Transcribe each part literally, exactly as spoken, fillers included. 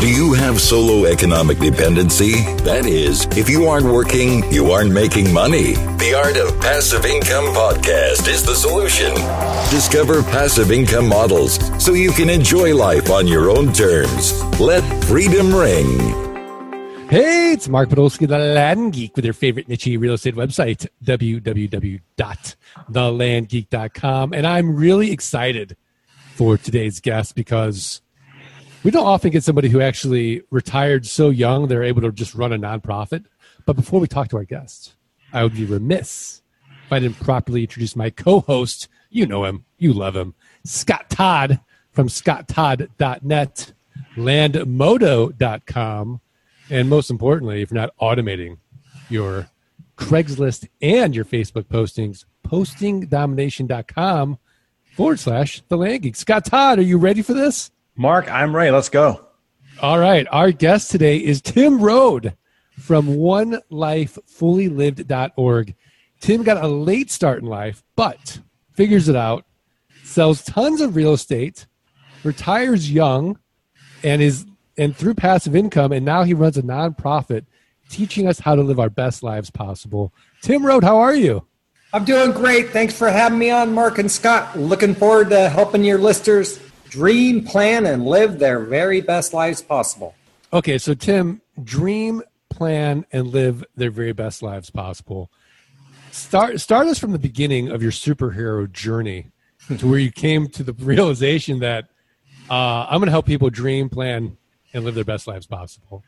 Do you have solo economic dependency? That is, if you aren't working, you aren't making money. The Art of Passive Income podcast is the solution. Discover passive income models so you can enjoy life on your own terms. Let freedom ring. Hey, it's Mark Podolsky, the Land Geek, with your favorite niche real estate website, w w w dot the land geek dot com. And I'm really excited for today's guest because we don't often get somebody who actually retired so young they're able to just run a nonprofit. But before we talk to our guest, I would be remiss if I didn't properly introduce my co-host. You know him. You love him. Scott Todd from scott todd dot net, land modo dot com, and most importantly, if you're not automating your Craigslist and your Facebook postings, posting domination dot com forward slash the Land Geek. Scott Todd, are you ready for this? Mark, I'm ready. Let's go. All right. Our guest today is Tim Rhode from one life fully lived dot org. Tim got a late start in life, but figures it out, sells tons of real estate, retires young, and is and through passive income, and now he runs a nonprofit teaching us how to live our best lives possible. Tim Rhode, how are you? I'm doing great. Thanks for having me on, Mark and Scott. Looking forward to helping your listeners dream, plan, and live their very best lives possible. Okay, so Tim, dream, plan, and live their very best lives possible. Start start us from the beginning of your superhero journey to where you came to the realization that uh, I'm going to help people dream, plan, and live their best lives possible.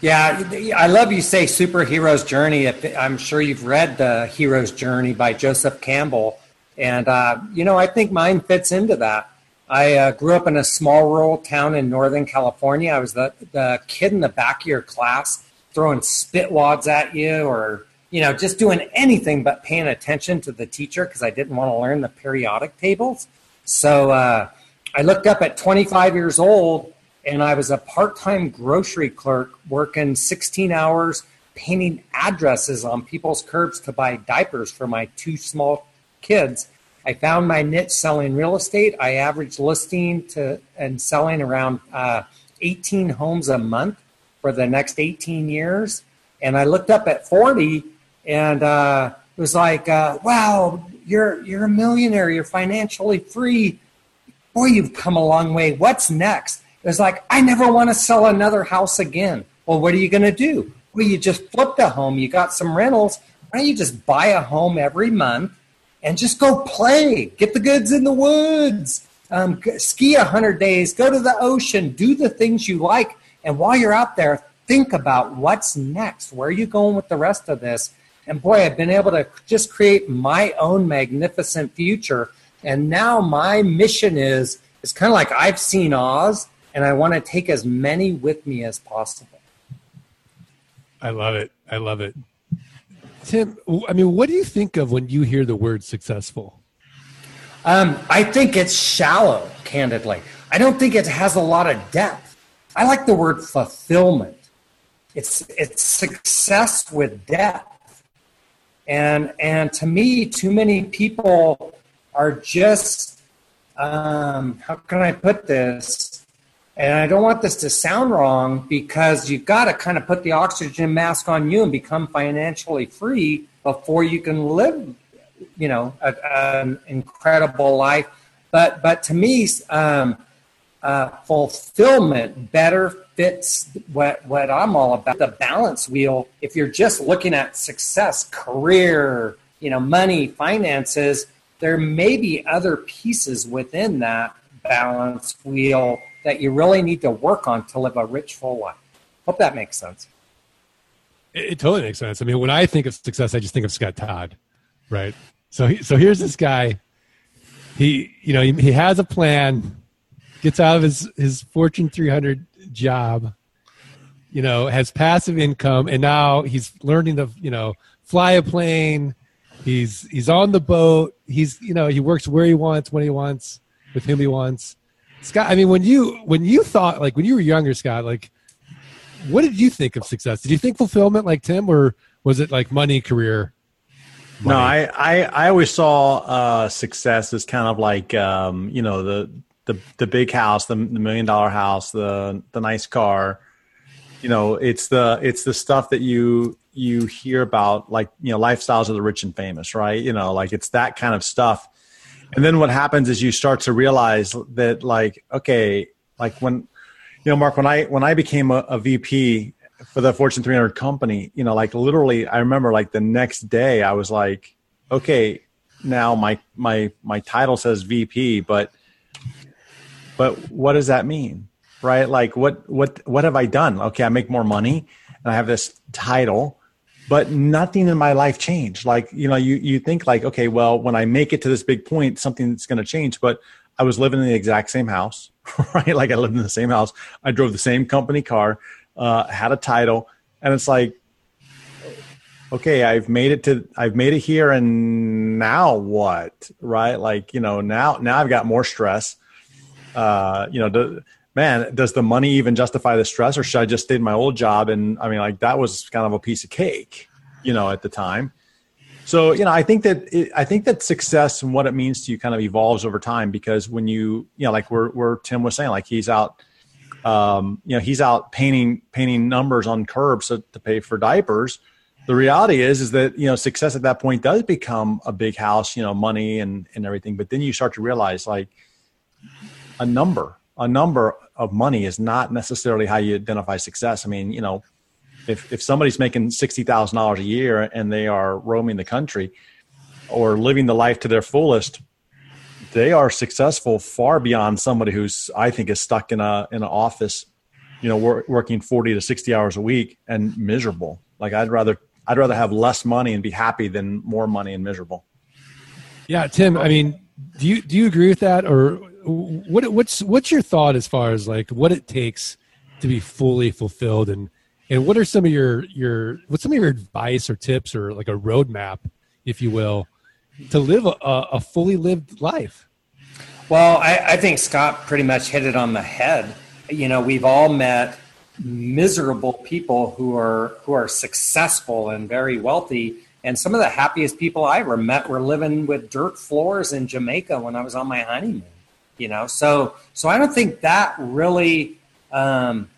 Yeah, I love you say superhero's journey. I'm sure you've read The Hero's Journey by Joseph Campbell. And, uh, you know, I think mine fits into that. I uh, grew up in a small rural town in Northern California. I was the, the kid in the back of your class throwing spit wads at you or, you know, just doing anything but paying attention to the teacher because I didn't want to learn the periodic tables. So uh, I looked up at twenty-five years old, and I was a part-time grocery clerk working sixteen hours painting addresses on people's curbs to buy diapers for my two small kids. I found my niche selling real estate. I averaged listing to and selling around uh, eighteen homes a month for the next eighteen years. And I looked up at forty, and uh, it was like, uh, wow, you're you're a millionaire. You're financially free. Boy, you've come a long way. What's next? It was like, I never want to sell another house again. Well, what are you going to do? Well, you just flipped a home. You got some rentals. Why don't you just buy a home every month? And just go play, get the goods in the woods, um, ski one hundred days, go to the ocean, do the things you like. And while you're out there, think about what's next. Where are you going with the rest of this? And boy, I've been able to just create my own magnificent future. And now my mission is, it's kind of like I've seen Oz, and I want to take as many with me as possible. I love it. I love it. Tim, I mean, what do you think of when you hear the word successful? Um, I think it's shallow, candidly. I don't think it has a lot of depth. I like the word fulfillment. It's it's success with depth. And and to me, too many people are just, um, how can I put this? And I don't want this to sound wrong because you've got to kind of put the oxygen mask on you and become financially free before you can live, you know, a, an incredible life. But but to me, um, uh, fulfillment better fits what, what I'm all about, the balance wheel. If you're just looking at success, career, you know, money, finances, there may be other pieces within that balance wheel that you really need to work on to live a rich, full life. Hope that makes sense. It, it totally makes sense. I mean, when I think of success, I just think of Scott Todd, right? So, he, so here's this guy. He, you know, he, he has a plan. Gets out of his his Fortune three hundred job. You know, has passive income, and now he's learning to, you know, fly a plane. He's he's on the boat. He's you know he works where he wants, when he wants, with whom he wants. Scott, I mean, when you when you thought, like, when you were younger, Scott, like, what did you think of success? Did you think fulfillment like Tim, or was it like money, career? Money? No, I, I, I always saw uh, success as kind of like, um, you know, the the the big house, the, the million dollar house, the the nice car. You know, it's the it's the stuff that you you hear about, like, you know, lifestyles of the rich and famous, right? You know, like, it's that kind of stuff. And then what happens is you start to realize that, like, okay, like when, you know, Mark, when I when I became a, a V P for the Fortune three hundred company, you know, like, literally, I remember, like, the next day I was like, okay, now my my my title says V P, but but what does that mean, right? Like, what what what have I done? Okay, I make more money and I have this title, but nothing in my life changed. Like, you know, you you think like, okay, well, when I make it to this big point, something's going to change, but I was living in the exact same house, right? Like, I lived in the same house. I drove the same company car, uh, had a title, and it's like, okay, I've made it to, I've made it here, and now what, right? Like, you know, now, now I've got more stress. Uh, you know, do, man, does the money even justify the stress, or should I just stay in my old job? And I mean, like, that was kind of a piece of cake, you know, at the time. So, you know, I think that it, I think that success and what it means to you kind of evolves over time, because when you, you know, like we're, we're Tim was saying, like, he's out, um, you know, he's out painting painting numbers on curbs to, to pay for diapers. The reality is, is that, you know, success at that point does become a big house, you know, money and, and everything. But then you start to realize, like, a number, a number of money is not necessarily how you identify success. I mean, you know, If if somebody's making sixty thousand dollars a year and they are roaming the country or living the life to their fullest, they are successful far beyond somebody who's, I think, is stuck in a in an office, you know, wor- working forty to sixty hours a week and miserable. Like, I'd rather I'd rather have less money and be happy than more money and miserable. Yeah, Tim, I mean, do you do you agree with that, or what what's what's your thought as far as, like, what it takes to be fully fulfilled? And And what are some of your, your what's some of your advice or tips, or like a roadmap, if you will, to live a, a fully lived life? Well, I, I think Scott pretty much hit it on the head. You know, we've all met miserable people who are who are successful and very wealthy. And some of the happiest people I ever met were living with dirt floors in Jamaica when I was on my honeymoon. You know, so so I don't think that really. Um,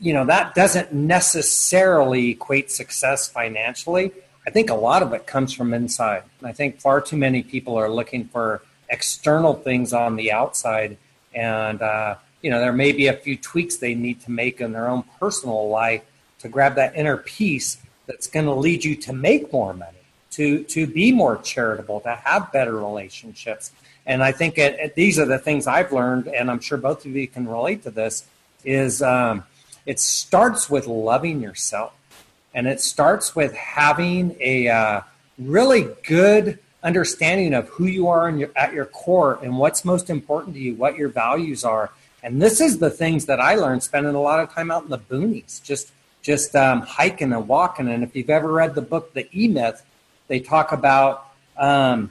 You know, that doesn't necessarily equate success financially. I think a lot of it comes from inside. I think far too many people are looking for external things on the outside. And, uh, you know, there may be a few tweaks they need to make in their own personal life to grab that inner peace that's going to lead you to make more money, to to be more charitable, to have better relationships. And I think it, it, these are the things I've learned, and I'm sure both of you can relate to this, is um, – it starts with loving yourself, and it starts with having a uh, really good understanding of who you are in your, at your core, and what's most important to you, what your values are. And this is the things that I learned spending a lot of time out in the boonies, just just um, hiking and walking. And if you've ever read the book, The E-Myth, they talk about um,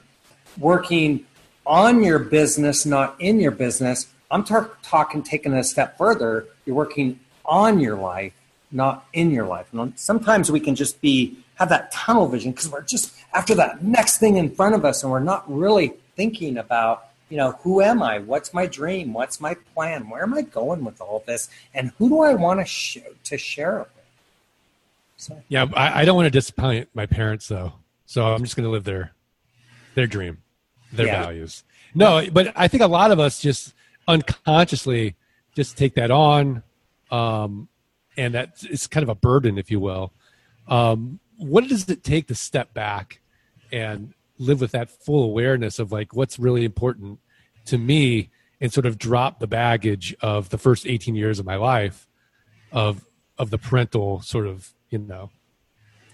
working on your business, not in your business. I'm t- talking taking it a step further. You're working on your life, not in your life. And sometimes we can just be have that tunnel vision because we're just after that next thing in front of us, and we're not really thinking about, you know, who am I? What's my dream? What's my plan? Where am I going with all this? And who do I want to sh- to share it with? So. Yeah, I, I don't want to disappoint my parents though, so I'm just going to live their their dream, their yeah. values. No, but I think a lot of us just unconsciously just take that on. Um, and that it's kind of a burden, if you will. Um, what does it take to step back and live with that full awareness of, like, what's really important to me, and sort of drop the baggage of the first eighteen years of my life of, of the parental sort of, you know,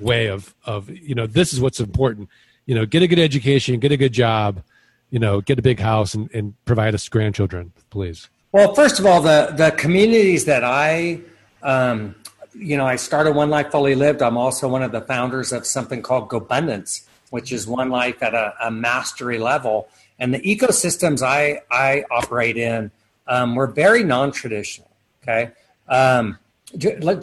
way of, of, you know, this is what's important, you know, get a good education, get a good job, you know, get a big house, and, and provide us grandchildren, please. Well, first of all, the, the communities that I, um, you know, I started One Life Fully Lived. I'm also one of the founders of something called GoBundance, which is One Life at a, a mastery level. And the ecosystems I, I operate in um, were very non-traditional, okay? Um,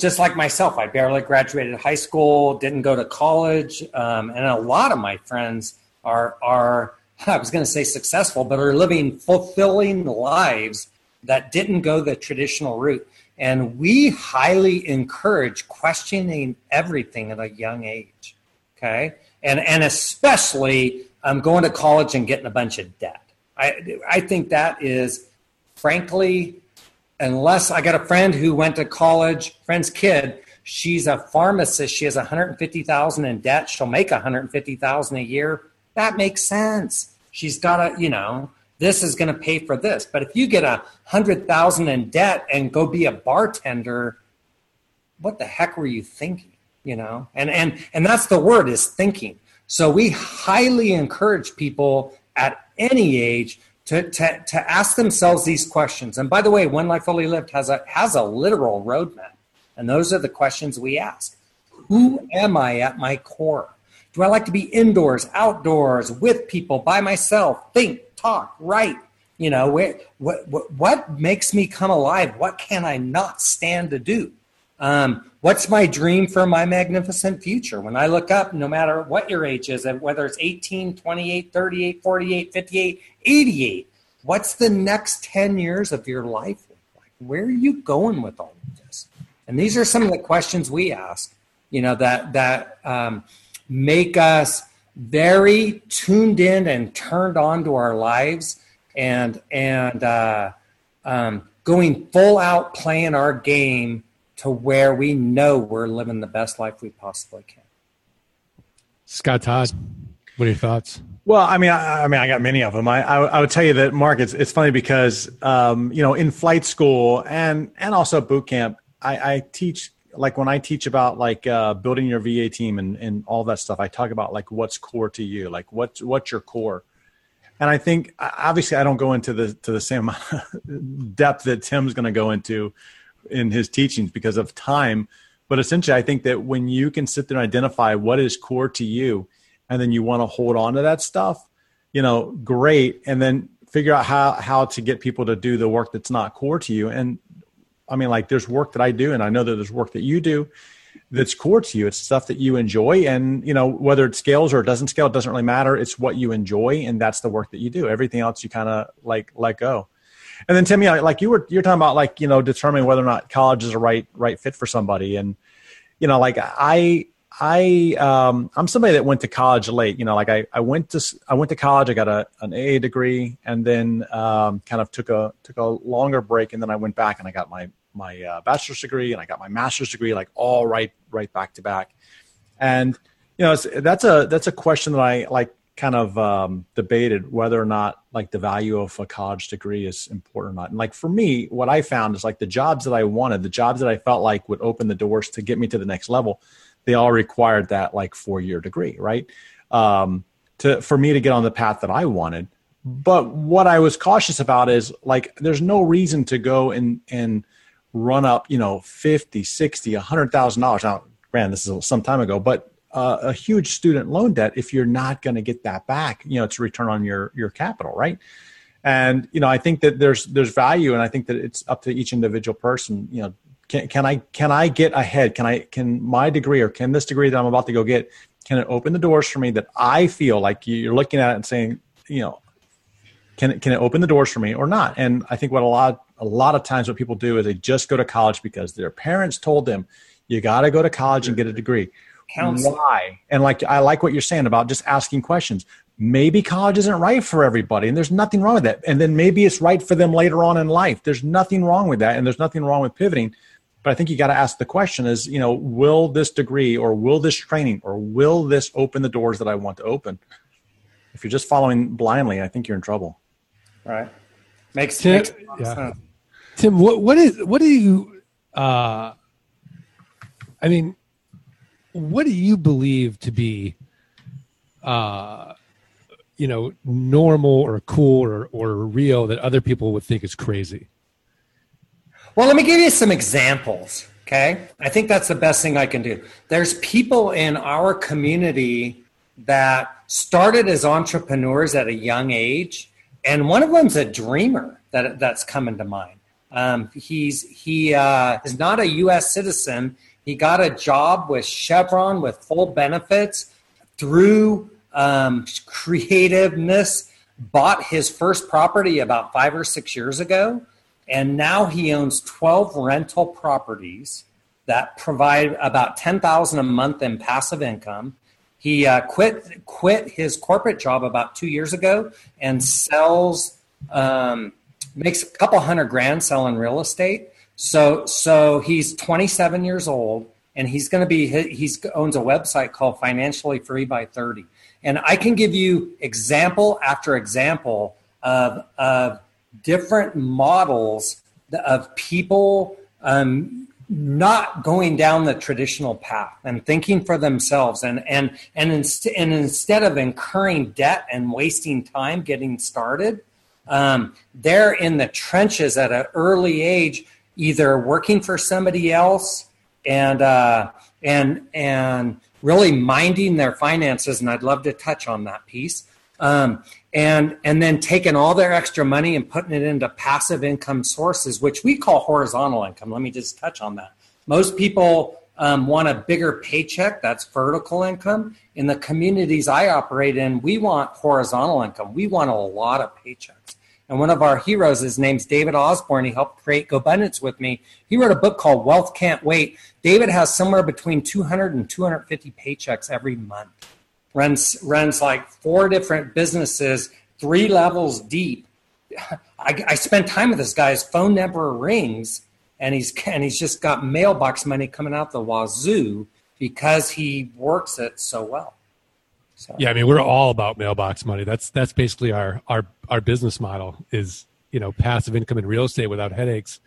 just like myself, I barely graduated high school, didn't go to college, um, and a lot of my friends are are I was going to say successful, but are living fulfilling lives that didn't go the traditional route. And we highly encourage questioning everything at a young age, okay? And and especially um, going to college and getting a bunch of debt. I I think that is, frankly, unless I got a friend who went to college, friend's kid, she's a pharmacist, she has one hundred fifty thousand dollars in debt, she'll make one hundred fifty thousand dollars a year. That makes sense. She's got to, you know, this is going to pay for this. But if you get a hundred thousand in debt and go be a bartender, what the heck were you thinking? You know, and, and, and that's the word, is thinking. So we highly encourage people at any age to, to, to ask themselves these questions. And by the way, One Life Fully Lived has a, has a literal roadmap. And those are the questions we ask. Who am I at my core? Do I like to be indoors, outdoors, with people, by myself, think, talk, write? You know, where, what, what what makes me come alive? What can I not stand to do? Um, what's my dream for my magnificent future? When I look up, no matter what your age is, and whether it's eighteen, twenty-eight, thirty-eight, forty-eight, fifty-eight, eighty-eight, what's the next ten years of your life like? Where are you going with all of this? And these are some of the questions we ask, you know, that, that, um, make us very tuned in and turned on to our lives, and and uh, um, going full out, playing our game to where we know we're living the best life we possibly can. Scott Todd, what are your thoughts? Well, I mean, I, I mean, I got many of them. I, I, I would tell you that, Mark, it's it's funny because um, you know, in flight school and and also boot camp, I, I teach. Like when I teach about like uh, building your V A team and, and all that stuff, I talk about like what's core to you, like what's what's your core. And I think obviously I don't go into the to the same depth that Tim's going to go into in his teachings because of time. But essentially, I think that when you can sit there and identify what is core to you, and then you want to hold on to that stuff, you know, great. And then figure out how how to get people to do the work that's not core to you. And I mean, like there's work that I do, and I know that there's work that you do that's core to you. It's stuff that you enjoy. And, you know, whether it scales or it doesn't scale, it doesn't really matter. It's what you enjoy. And that's the work that you do. Everything else you kind of like, let go. And then Tim, you know, like you were, you're talking about like, you know, determining whether or not college is a right, right fit for somebody. And, you know, like I, I, um, I'm somebody that went to college late, you know, like I, I went to, I went to college, I got a, an A A degree, and then, um, kind of took a, took a longer break. And then I went back and I got my, my uh, bachelor's degree, and I got my master's degree, like all right, right back to back. And, you know, it's, that's a, that's a question that I like kind of, um, debated whether or not like the value of a college degree is important or not. And like, for me, what I found is like the jobs that I wanted, the jobs that I felt like would open the doors to get me to the next level, they all required that like four-year degree, right? Um, to for me to get on the path that I wanted. But what I was cautious about is like, there's no reason to go and and run up, you know, fifty, sixty, one hundred thousand dollars. Now, granted, this is some time ago, but uh, a huge student loan debt if you're not going to get that back, you know, it's a return on your your capital, right? And you know, I think that there's there's value, and I think that it's up to each individual person, you know. Can, can I can I get ahead? Can I can my degree or can this degree that I'm about to go get, can it open the doors for me that I feel like you're looking at it and saying, you know, can it can it open the doors for me or not? And I think what a lot a lot of times what people do is they just go to college because their parents told them, you got to go to college and get a degree. Counseling. Why? And like I like what you're saying about just asking questions. Maybe college isn't right for everybody, and there's nothing wrong with that. And then maybe it's right for them later on in life. There's nothing wrong with that, and there's nothing wrong with pivoting. But I think you got to ask the question is, you know, will this degree or will this training or will this open the doors that I want to open? If you're just following blindly, I think you're in trouble. Right. Makes sense. Yeah. Tim, what, what is, what do you, uh, I mean, what do you believe to be, uh, you know, normal or cool or, or real that other people would think is crazy? Well, let me give you some examples, okay? I think that's the best thing I can do. There's people in our community that started as entrepreneurs at a young age, and one of them's a dreamer that that's coming to mind. Um, he's he uh, is not a U S citizen. He got a job with Chevron with full benefits through um, creativeness, bought his first property about five or six years ago. And now he owns twelve rental properties that provide about ten thousand dollars a month in passive income. He uh, quit quit his corporate job about two years ago and sells, um, makes a couple hundred grand selling real estate. So so he's twenty-seven years old, and he's going to be he owns a website called Financially Free by thirty. And I can give you example after example of of different models of people um, not going down the traditional path and thinking for themselves, and and and, inst- and instead of incurring debt and wasting time getting started, um, they're in the trenches at an early age, either working for somebody else and uh, and and really minding their finances. And I'd love to touch on that piece. Um, and and then taking all their extra money and putting it into passive income sources, which we call horizontal income. Let me just touch on that. Most people um, want a bigger paycheck. That's vertical income. In the communities I operate in, we want horizontal income. We want a lot of paychecks. And one of our heroes, his name's David Osborne. He helped create GoBundance with me. He wrote a book called Wealth Can't Wait. David has somewhere between two hundred and two hundred fifty paychecks every month. Runs runs like four different businesses, three levels deep. I, I spend time with this guy. His phone never rings, and he's and he's just got mailbox money coming out the wazoo because he works it so well. So. Yeah, I mean, we're all about mailbox money. That's that's basically our our our business model is, you know, passive income in real estate without headaches.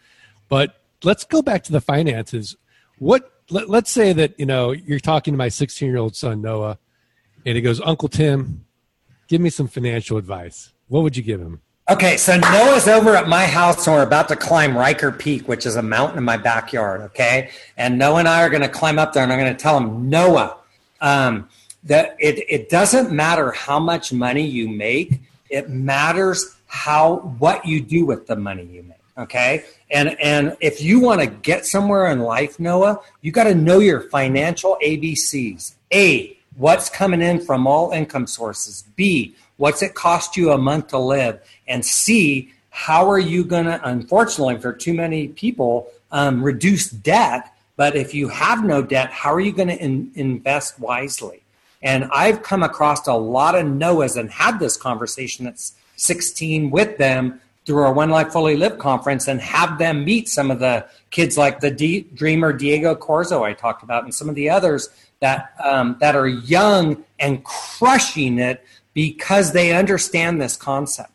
But let's go back to the finances. What let, let's say that, you know, you're talking to my sixteen-year-old son Noah. And he goes, Uncle Tim, give me some financial advice. What would you give him? Okay, so Noah's over at my house, and we're about to climb Riker Peak, which is a mountain in my backyard, okay? And Noah and I are going to climb up there, and I'm going to tell him, Noah, um, that it, it doesn't matter how much money you make. It matters how what you do with the money you make, okay? And and if you want to get somewhere in life, Noah, you got to know your financial A B Cs. A, what's coming in from all income sources? B, what's it cost you a month to live? And C, how are you going to, unfortunately for too many people, um, reduce debt? But if you have no debt, how are you going to in- invest wisely? And I've come across a lot of Noahs and had this conversation at sixteen with them through our One Life Fully Live conference, and have them meet some of the kids like the D- dreamer Diego Corzo I talked about, and some of the others that um, that are young and crushing it because they understand this concept.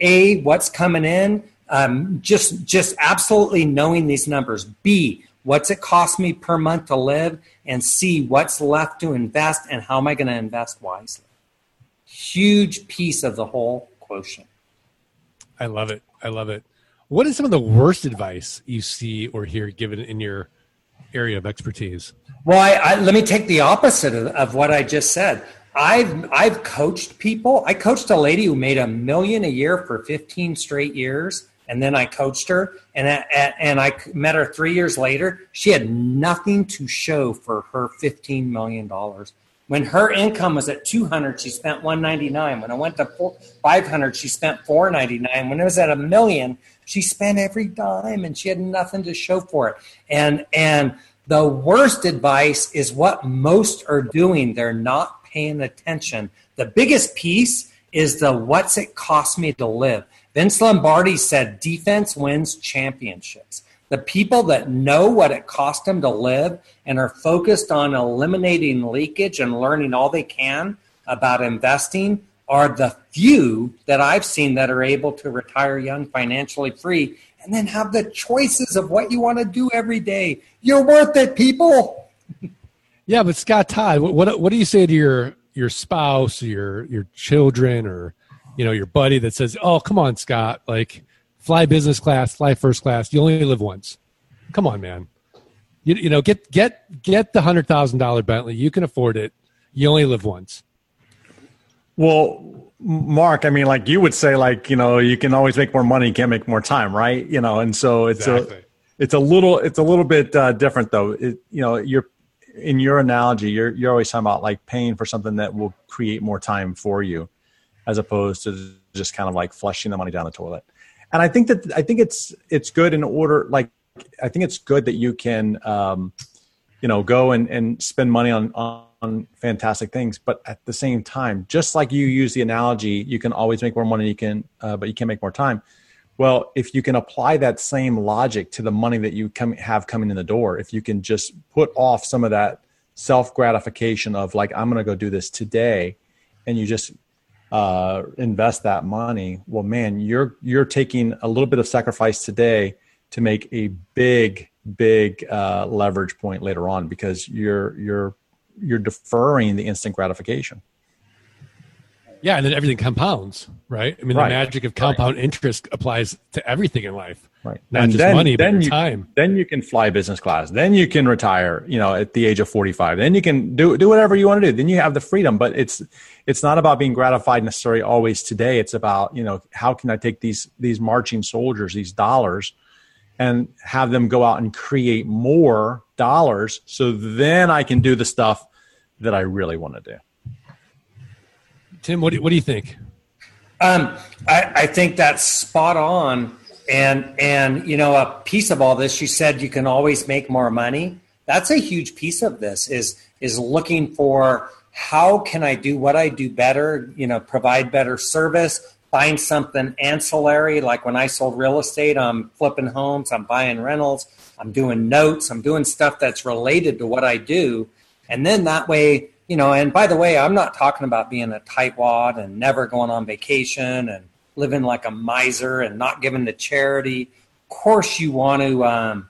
A, what's coming in, um, just just absolutely knowing these numbers. B, what's it cost me per month to live? And C, what's left to invest, and how am I going to invest wisely? Huge piece of the whole quotient. I love it. I love it. What is some of the worst advice you see or hear given in your area of expertise? Well, I, I, let me take the opposite of, of what I just said. I've I've coached people. I coached a lady who made a million a year for fifteen straight years, and then I coached her, and at, and I met her three years later. She had nothing to show for her fifteen million dollars. When her income was at two hundred, she spent one ninety nine. When it went to five hundred, she spent four ninety nine. When it was at a million, she spent every dime, and she had nothing to show for it. And and the worst advice is what most are doing. They're not paying attention. The biggest piece is the what's it cost me to live. Vince Lombardi said defense wins championships. The people that know what it cost them to live and are focused on eliminating leakage and learning all they can about investing are the few that I've seen that are able to retire young, financially free, and then have the choices of what you want to do every day. You're worth it, people. Yeah, but Scott Todd, what what do you say to your your spouse, or your your children, or, you know, your buddy that says, "Oh, come on, Scott, like fly business class, fly first class. You only live once. Come on, man. You you know, get get get the one hundred thousand dollars Bentley. You can afford it. You only live once." Well, Mark, I mean, like you would say, like, you know, you can always make more money, you can't make more time, right? You know, and so it's exactly. a, it's a little, it's a little bit uh, different though. It, you know, you're in your analogy, you're you're always talking about like paying for something that will create more time for you, as opposed to just kind of like flushing the money down the toilet. And I think that, I think it's, it's good in order, like, I think it's good that you can, um, you know, go and, and spend money on, on fantastic things. But at the same time, just like you use the analogy, you can always make more money, you can, uh, but you can't make more time. Well, if you can apply that same logic to the money that you come, have coming in the door, if you can just put off some of that self-gratification of like, I'm going to go do this today, and you just uh, invest that money, well, man, you're you're taking a little bit of sacrifice today to make a big, big uh, leverage point later on, because you're you're you're deferring the instant gratification. Yeah, and then everything compounds, right? I mean, right. The magic of compound right. interest applies to everything in life, right? Not and just then, money, then but you, time. Then you can fly business class. Then you can retire, you know, at the age of forty-five. Then you can do do whatever you want to do. Then you have the freedom. But it's it's not about being gratified necessarily always today. It's about, you know, how can I take these these marching soldiers, these dollars, and have them go out and create more dollars, so then I can do the stuff that I really want to do. Tim, what do, what do you think? Um, I, I think that's spot on. And, and, you know, a piece of all this, you said you can always make more money. That's a huge piece of this is, is looking for how can I do what I do better, you know, provide better service, find something ancillary. Like when I sold real estate, I'm flipping homes, I'm buying rentals, I'm doing notes, I'm doing stuff that's related to what I do. And then that way, you know, and by the way, I'm not talking about being a tightwad and never going on vacation and living like a miser and not giving to charity. Of course, you want to um,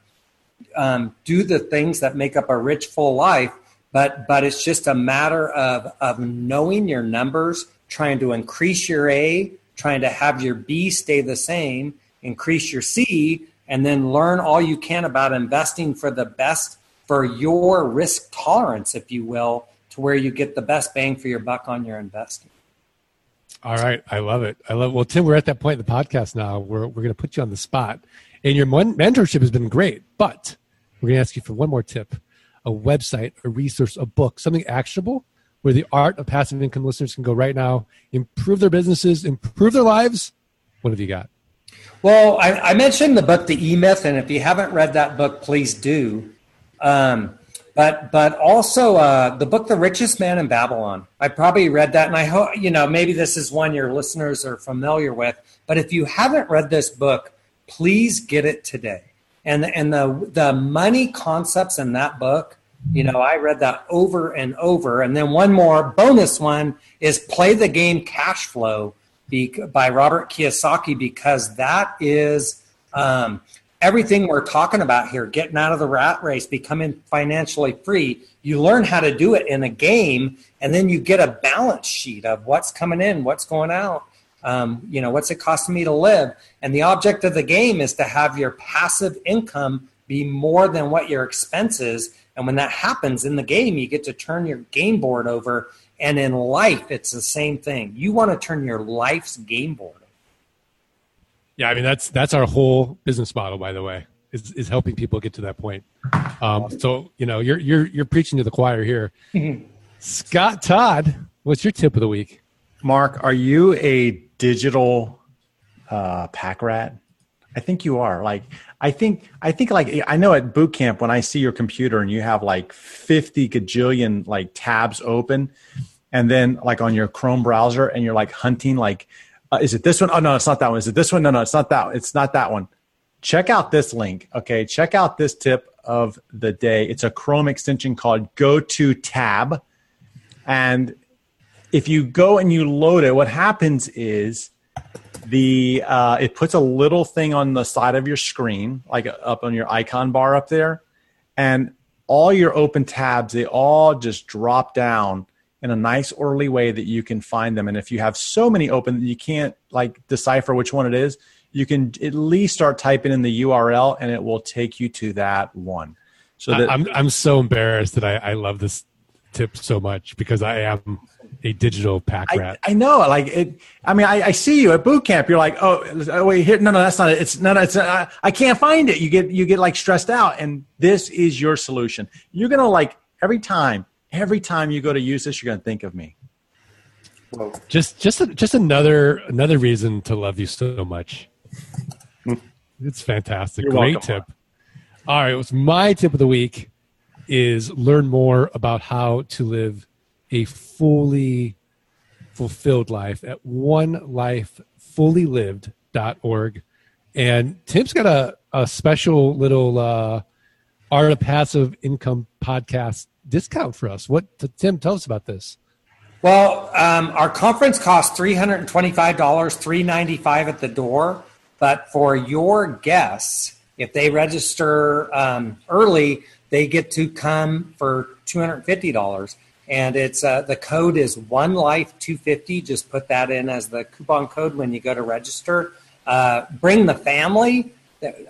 um, do the things that make up a rich, full life, but but it's just a matter of of knowing your numbers, trying to increase your A, trying to have your B stay the same, increase your C, and then learn all you can about investing for the best for your risk tolerance, if you will, where you get the best bang for your buck on your investing. All right. I love it. I love, well, Tim, we're at that point in the podcast now where we're going to put you on the spot, and your mentorship has been great, but we're going to ask you for one more tip, a website, a resource, a book, something actionable where the Art of Passive Income listeners can go right now, improve their businesses, improve their lives. What have you got? Well, I, I mentioned the book, The E-Myth, and if you haven't read that book, please do. Um, But but also uh, the book, The Richest Man in Babylon. I probably read that, and I hope, you know, maybe this is one your listeners are familiar with. But if you haven't read this book, please get it today. And and the the money concepts in that book, you know, I read that over and over. And then one more bonus one is Play the Game Cash Flow by Robert Kiyosaki, because that is um, – everything we're talking about here, getting out of the rat race, becoming financially free. You learn how to do it in a game, and then you get a balance sheet of what's coming in, what's going out, um, you know, what's it costing me to live. And the object of the game is to have your passive income be more than what your expense is. And when that happens in the game, you get to turn your game board over. And in life, it's the same thing. You want to turn your life's game board over. Yeah, I mean, that's that's our whole business model, by the way, is is helping people get to that point. Um, so, you know, you're you're you're preaching to the choir here. Scott Todd, what's your tip of the week? Mark, are you a digital uh, pack rat? I think you are. Like, I think I think like I know at boot camp when I see your computer and you have like fifty gajillion like tabs open, and then like on your Chrome browser, and you're like hunting like. Uh, is it this one? Oh, no, it's not that one. Is it this one? No, no, it's not that. It's not that one. Check out this link. Okay. Check out this tip of the day. It's a Chrome extension called Go To Tab. And if you go and you load it, what happens is the, uh, it puts a little thing on the side of your screen, like up on your icon bar up there. And all your open tabs, they all just drop down in a nice orderly way that you can find them. And if you have so many open that you can't like decipher which one it is, you can at least start typing in the U R L and it will take you to that one. So that- I'm I'm so embarrassed that I, I love this tip so much because I am a digital pack rat. I, I know. Like it, I mean, I, I see you at boot camp. You're like, oh, oh wait, here, no, no, that's not it. It's no, no, it's not, I, I can't find it. You get you get like stressed out, and this is your solution. You're gonna like every time. Every time you go to use this, you're going to think of me. Well, just just just another another reason to love you so much. It's fantastic. You're Great welcome. Tip. All right, what's my tip of the week is learn more about how to live a fully fulfilled life at one life fully lived dot org. And Tim's got a, a special little uh, Art of Passive Income podcast discount for us. What, Tim, tell us about this. Well, um, our conference costs three hundred twenty-five dollars, three hundred ninety-five dollars at the door. But for your guests, if they register um, early, they get to come for two hundred fifty dollars. And it's uh, the code is one life two fifty. Just put that in as the coupon code when you go to register. Uh, bring the family.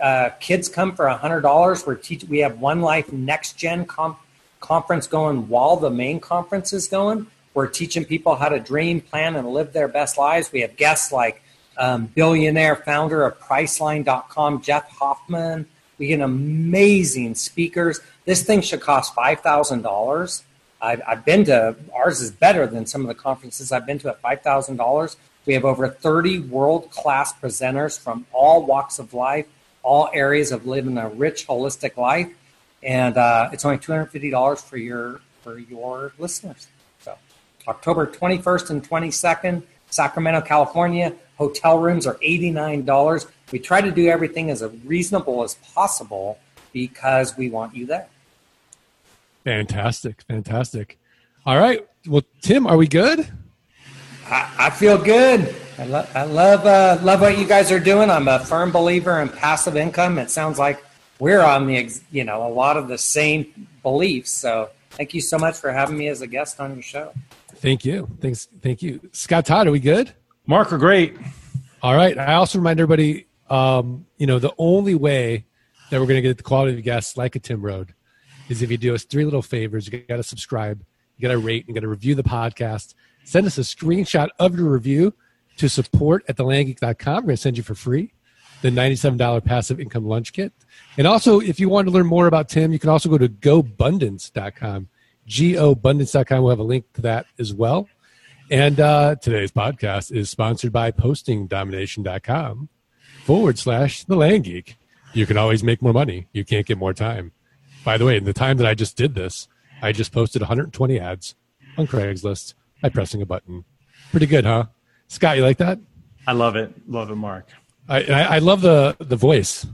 Uh, kids come for one hundred dollars. We're teach- we have One Life Next Gen com- conference going while the main conference is going. We're teaching people how to dream, plan, and live their best lives. We have guests like um, billionaire founder of Priceline dot com, Jeff Hoffman. We get amazing speakers. This thing should cost five thousand dollars. I've, I've been to, ours is better than some of the conferences I've been to at five thousand dollars. We have over thirty world-class presenters from all walks of life, all areas of living a rich, holistic life. And uh, it's only two hundred fifty dollars for your for your listeners. So October twenty-first and twenty-second, Sacramento, California. Hotel rooms are eighty-nine dollars. We try to do everything as reasonable as possible because we want you there. Fantastic. Fantastic. All right. Well, Tim, are we good? I, I feel good. I, lo- I love uh, love what you guys are doing. I'm a firm believer in passive income. It sounds like we're on the, ex- you know, a lot of the same beliefs. So thank you so much for having me as a guest on your show. Thank you. Thanks. Thank you. Scott Todd, are we good? Mark, we're great. All right. I also remind everybody, um, you know, the only way that we're going to get the quality of guests like a Tim Rhode is if you do us three little favors. You got to subscribe, you got to rate, you got to review the podcast. Send us a screenshot of your review to support at the land geek dot com. We're going to send you for free the ninety-seven dollars passive income lunch kit. And also, if you want to learn more about Tim, you can also go to go bundance dot com, G O Bundance dot com. We'll have a link to that as well. And uh, today's podcast is sponsored by posting domination dot com forward slash the land geek. You can always make more money. You can't get more time. By the way, in the time that I just did this, I just posted one hundred twenty ads on Craigslist by pressing a button. Pretty good, huh? Scott, you like that? I love it. Love it, Mark. I I, I love the, the voice,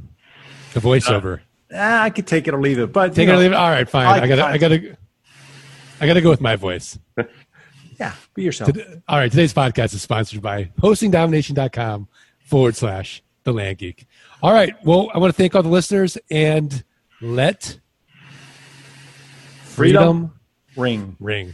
the voiceover. Uh, I could take it or leave it, but take it know, or leave it. All right, fine. I, I gotta I gotta I gotta go with my voice. Yeah, be yourself. Today, all right, today's podcast is sponsored by posting domination dot com forward slash the land geek. All right. Well, I want to thank all the listeners and let Freedom, freedom ring. Ring.